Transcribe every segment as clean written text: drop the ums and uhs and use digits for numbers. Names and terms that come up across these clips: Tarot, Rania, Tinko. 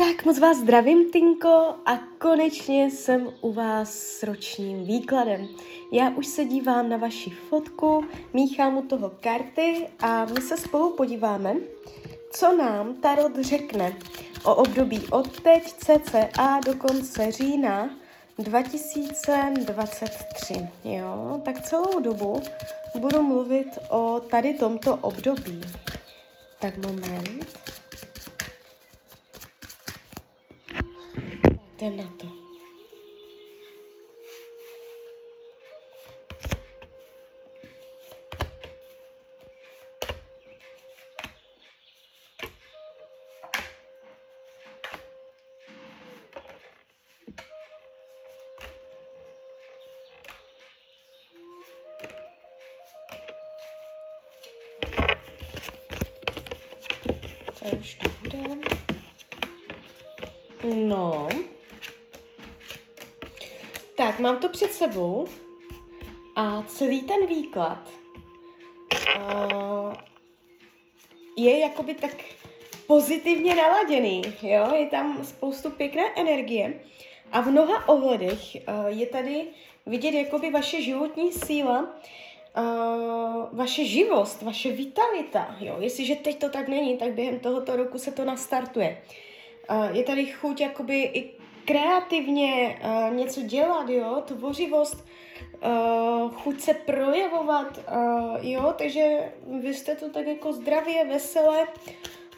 Tak moc vás zdravím, Tinko, a konečně jsem u vás s ročním výkladem. Já už se dívám na vaši fotku, míchám u toho karty a my se spolu podíváme, co nám Tarot řekne o období od teď cca do konce října 2023. Jo, tak celou dobu budu mluvit o tady tomto období. Tak moment. Jdem na to. To už to bude. No. Tak, mám to před sebou a celý ten výklad je jakoby tak pozitivně naladěný, jo? Je tam spoustu pěkné energie a v mnoha ohledech je tady vidět jakoby vaše životní síla, vaše živost, vaše vitalita, jo? Jestliže teď to tak není, tak během tohoto roku se to nastartuje. Je tady chuť jakoby i kreativně něco dělat, jo, tvořivost, chuť se projevovat, jo, takže vy jste to tak jako zdravě, veselé,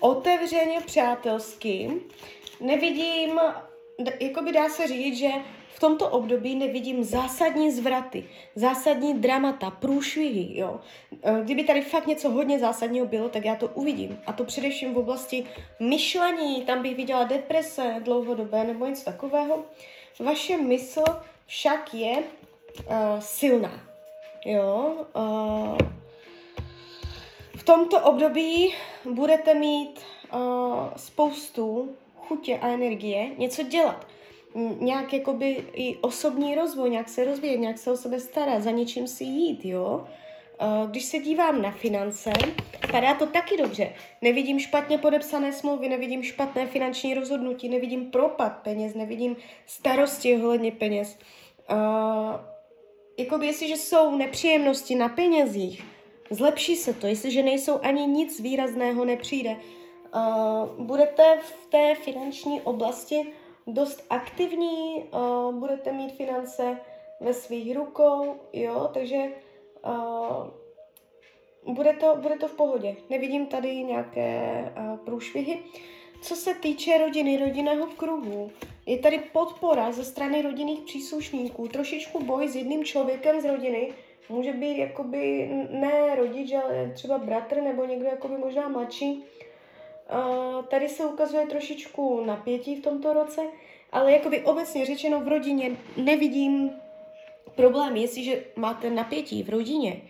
otevřeně, přátelsky. Nevidím, jakoby dá se říct, že v tomto období nevidím zásadní zvraty, zásadní dramata, průšvihy, jo. Kdyby tady fakt něco hodně zásadního bylo, tak já to uvidím. A to především v oblasti myšlení, tam bych viděla deprese dlouhodobé nebo něco takového. Vaše mysl však je silná, jo. V tomto období budete mít spoustu chutě a energie něco dělat. Nějak jakoby i osobní rozvoj, nějak se rozvíjet, nějak se o sebe starat, za něčím si jít, jo. Když se dívám na finance, padá to taky dobře. Nevidím špatně podepsané smlouvy, nevidím špatné finanční rozhodnutí, nevidím propad peněz, nevidím starosti ohledně peněz. Jakoby jestliže jsou nepříjemnosti na penězích, zlepší se to, jestliže nejsou ani nic výrazného nepřijde. Budete v té finanční oblasti dost aktivní, budete mít finance ve svých rukou, jo, takže bude to v pohodě. Nevidím tady nějaké průšvihy. Co se týče rodiny, rodinného kruhu, je tady podpora ze strany rodinných příslušníků. Trošičku boj s jedním člověkem z rodiny, může být jakoby ne rodič, ale třeba bratr nebo někdo jakoby možná mladší. Tady se ukazuje trošičku napětí v tomto roce, ale jakoby obecně řečeno v rodině nevidím problém, jestliže máte napětí v rodině,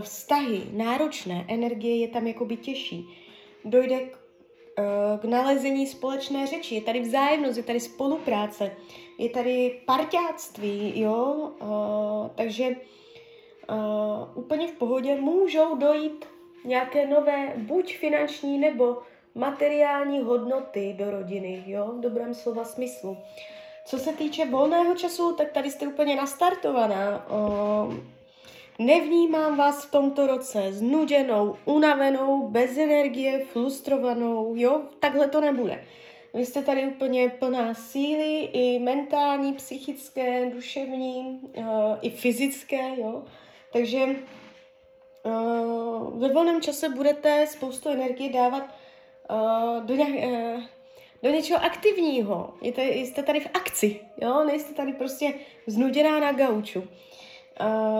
vztahy, náročné, energie je tam jakoby těžší. Dojde k nalezení společné řeči, je tady vzájemnost, je tady spolupráce, je tady parťáctví, jo, takže úplně v pohodě můžou dojít nějaké nové, buď finanční nebo materiální hodnoty do rodiny, jo, v dobrém slova smyslu. Co se týče volného času, tak tady jste úplně nastartovaná. Nevnímám vás v tomto roce znuděnou, unavenou, bez energie, frustrovanou, jo, takhle to nebude. Vy jste tady úplně plná síly, i mentální, psychické, duševní, i fyzické, jo, takže ve volném čase budete spoustu energie dávat do něčeho aktivního. Jste tady v akci, jo? Nejste tady prostě znuděná na gauču.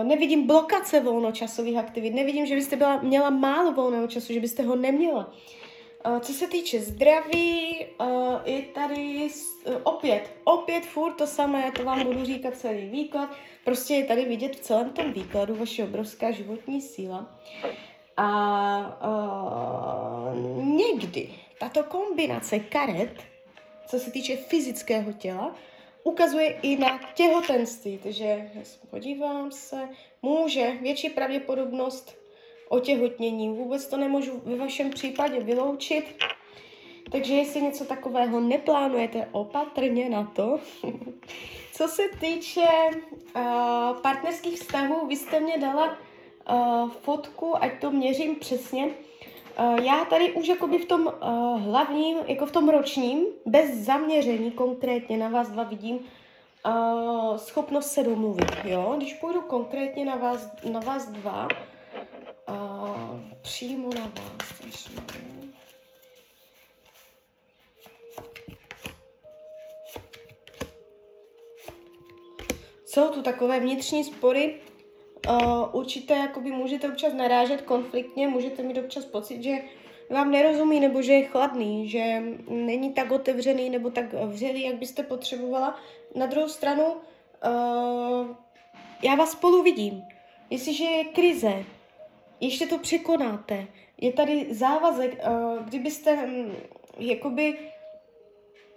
Nevidím blokace volnočasových aktivit, nevidím, že byste měla málo volného času, že byste ho neměla. Co se týče zdraví, je tady opět furt to samé, to vám budu říkat celý výklad. Prostě je tady vidět v celém tom výkladu vaše obrovská životní síla. A někdy tato kombinace karet, co se týče fyzického těla, ukazuje i na těhotenství. Takže podívám se, může větší pravděpodobnost otěhotnění. Vůbec to nemůžu ve vašem případě vyloučit. Takže jestli něco takového neplánujete, opatrně na to. Co se týče partnerských vztahů, vy jste mě dala fotku, ať to měřím přesně. Já tady už jakoby v tom hlavním, jako v tom ročním, bez zaměření konkrétně na vás dva vidím schopnost se domluvit, jo? Když půjdu konkrétně na vás dva, přímo na vás, jsou tu takové vnitřní spory, určitě jakoby můžete občas narážet konfliktně, můžete mít občas pocit, že vám nerozumí, nebo že je chladný, že není tak otevřený nebo tak vřelý, jak byste potřebovala. Na druhou stranu, já vás spolu vidím. Jestliže je krize, ještě to překonáte. Je tady závazek, kdybyste jakoby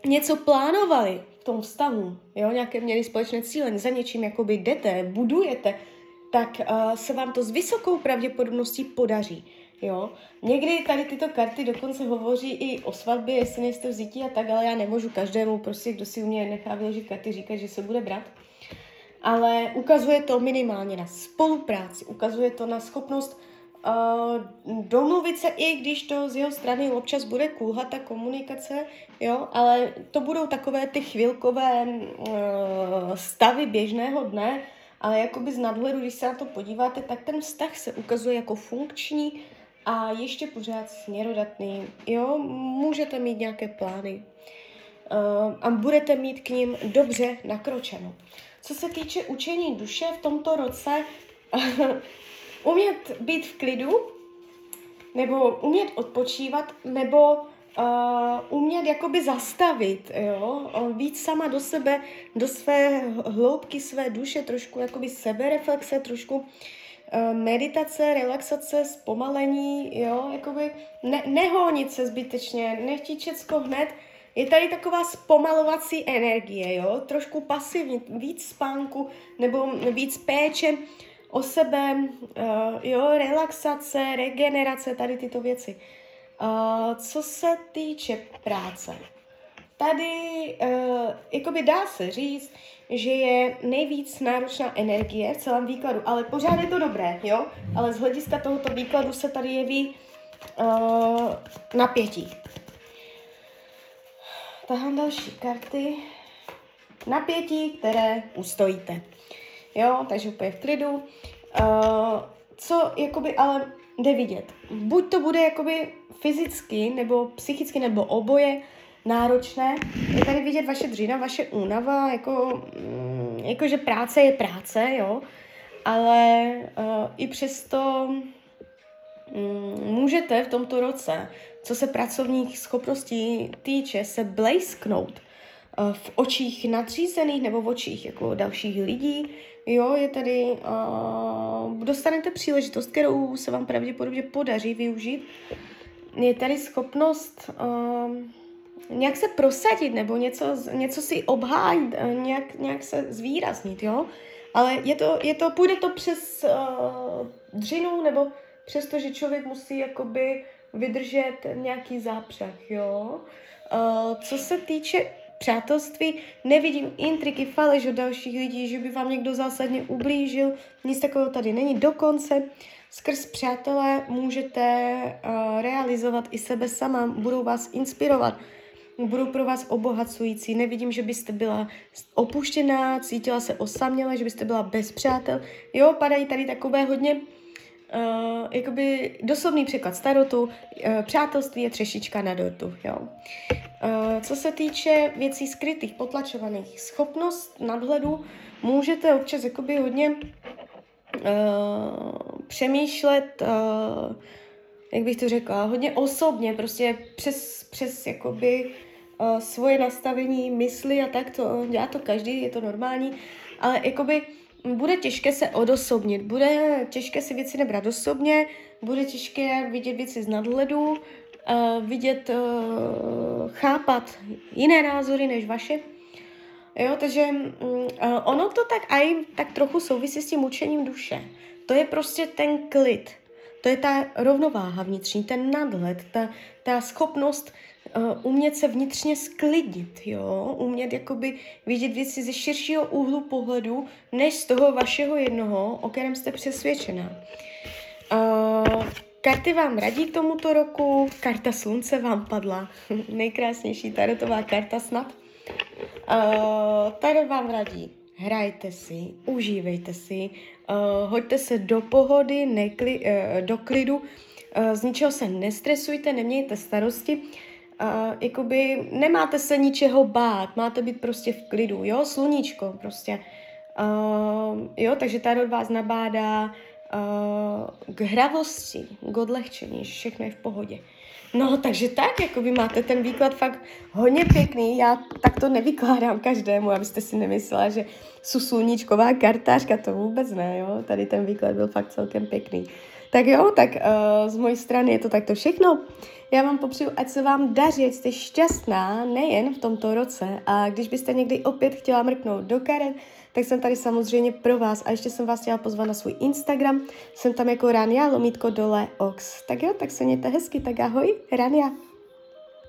něco plánovali v tom vztahu, jo, nějaké měli společné cíle, za něčím jakoby jdete, budujete, tak se vám to s vysokou pravděpodobností podaří. Jo. Někdy tady tyto karty dokonce hovoří i o svatbě, jestli nejste vzítí a tak, ale já nemůžu každému, prostě, kdo si u mě nechá vyložit karty, říkat, že se bude brát. Ale ukazuje to minimálně na spolupráci, ukazuje to na schopnost domluvit se, i když to z jeho strany občas bude kulhat ta komunikace, jo, ale to budou takové ty chvilkové stavy běžného dne, ale jakoby z nadhledu, když se na to podíváte, tak ten vztah se ukazuje jako funkční a ještě pořád směrodatný, jo, můžete mít nějaké plány a budete mít k ním dobře nakročeno. Co se týče učení duše v tomto roce, umět být v klidu, nebo umět odpočívat, nebo umět jakoby zastavit, jo, víc sama do sebe, do své hloubky, své duše, trošku jakoby sebereflexe, trošku meditace, relaxace, zpomalení, jo, jakoby nehonit se zbytečně, nechtít všecko hned. Je tady taková zpomalovací energie, jo, trošku pasivní, víc spánku nebo víc péče o sebe, jo, relaxace, regenerace, tady tyto věci. Co se týče práce, tady jakoby dá se říct, že je nejvíc náročná energie v celém výkladu, ale pořád je to dobré, jo? Ale z hlediska tohoto výkladu se tady jeví napětí. Tahám další karty. Napětí, které ustojíte. Jo, takže úplně v klidu. Co jakoby ale jde vidět. Buď to bude jakoby fyzicky, nebo psychicky, nebo oboje náročné. Je tady vidět vaše dřína, vaše únava, jakože práce je práce, jo. Ale i přesto můžete v tomto roce, co se pracovních schopností týče, se blejsknout v očích nadřízených nebo v očích jako dalších lidí. Jo, je tady, dostanete příležitost, kterou se vám pravděpodobně podaří využít. Je tady schopnost nějak se prosadit nebo něco si obhájit, nějak se zvýraznit, jo. Ale je to, půjde to přes dřinu, nebo přes to, že člověk musí jakoby vydržet nějaký zápřah, jo. Co se týče přátelství, nevidím intriky, faleš od dalších lidí, že by vám někdo zásadně ublížil, nic takového tady není. Dokonce skrz přátelé můžete realizovat i sebe sama, budou vás inspirovat, budou pro vás obohacující. Nevidím, že byste byla opuštěná, cítila se osaměle, že byste byla bez přátel. Jo, padají tady takové hodně jakoby doslovný překlad z tarotu, přátelství je třešička na dortu, jo. Co se týče věcí skrytých, potlačovaných, schopnost nadhledu, můžete občas jakoby hodně přemýšlet, jak bych to řekla, hodně osobně, prostě přes jakoby svoje nastavení mysli a tak, to dělá to každý, je to normální, ale jakoby bude těžké se odosobnit, bude těžké si věci nebrat osobně, bude těžké vidět věci z nadhledu, vidět, chápat jiné názory než vaše. Jo, takže ono to tak trochu souvisí s tím učením duše. To je prostě ten klid, to je ta rovnováha vnitřní, ten nadhled, ta schopnost umět se vnitřně sklidit, jo? Umět jakoby vidět věci ze širšího úhlu pohledu, než z toho vašeho jednoho, o kterém jste přesvědčená. Karty vám radí k tomuto roku, karta slunce vám padla, nejkrásnější tarotová karta snad. Tarot vám radí, hrajte si, užívejte si, hoďte se do pohody, do klidu, z ničeho se nestresujte, nemějte starosti, jakoby nemáte se ničeho bát, máte být prostě v klidu, jo, sluníčko prostě. Jo, takže Tarot vás nabádá k hravosti, k odlehčení, že všechno je v pohodě. No, takže tak, jako vy máte ten výklad fakt hodně pěkný, já tak to nevykládám každému, abyste si nemyslela, že jsou sluníčková kartářka, to vůbec ne, jo, tady ten výklad byl fakt celkem pěkný. Tak jo, tak z mojí strany je to takto všechno. Já vám popřeju, ať se vám daří, ať jste šťastná, nejen v tomto roce. A když byste někdy opět chtěla mrknout do karet, tak jsem tady samozřejmě pro vás. A ještě jsem vás chtěla pozvat na svůj Instagram. Jsem tam jako Rania, / dole, ox. Tak jo, tak se mějte hezky, tak ahoj, Rania.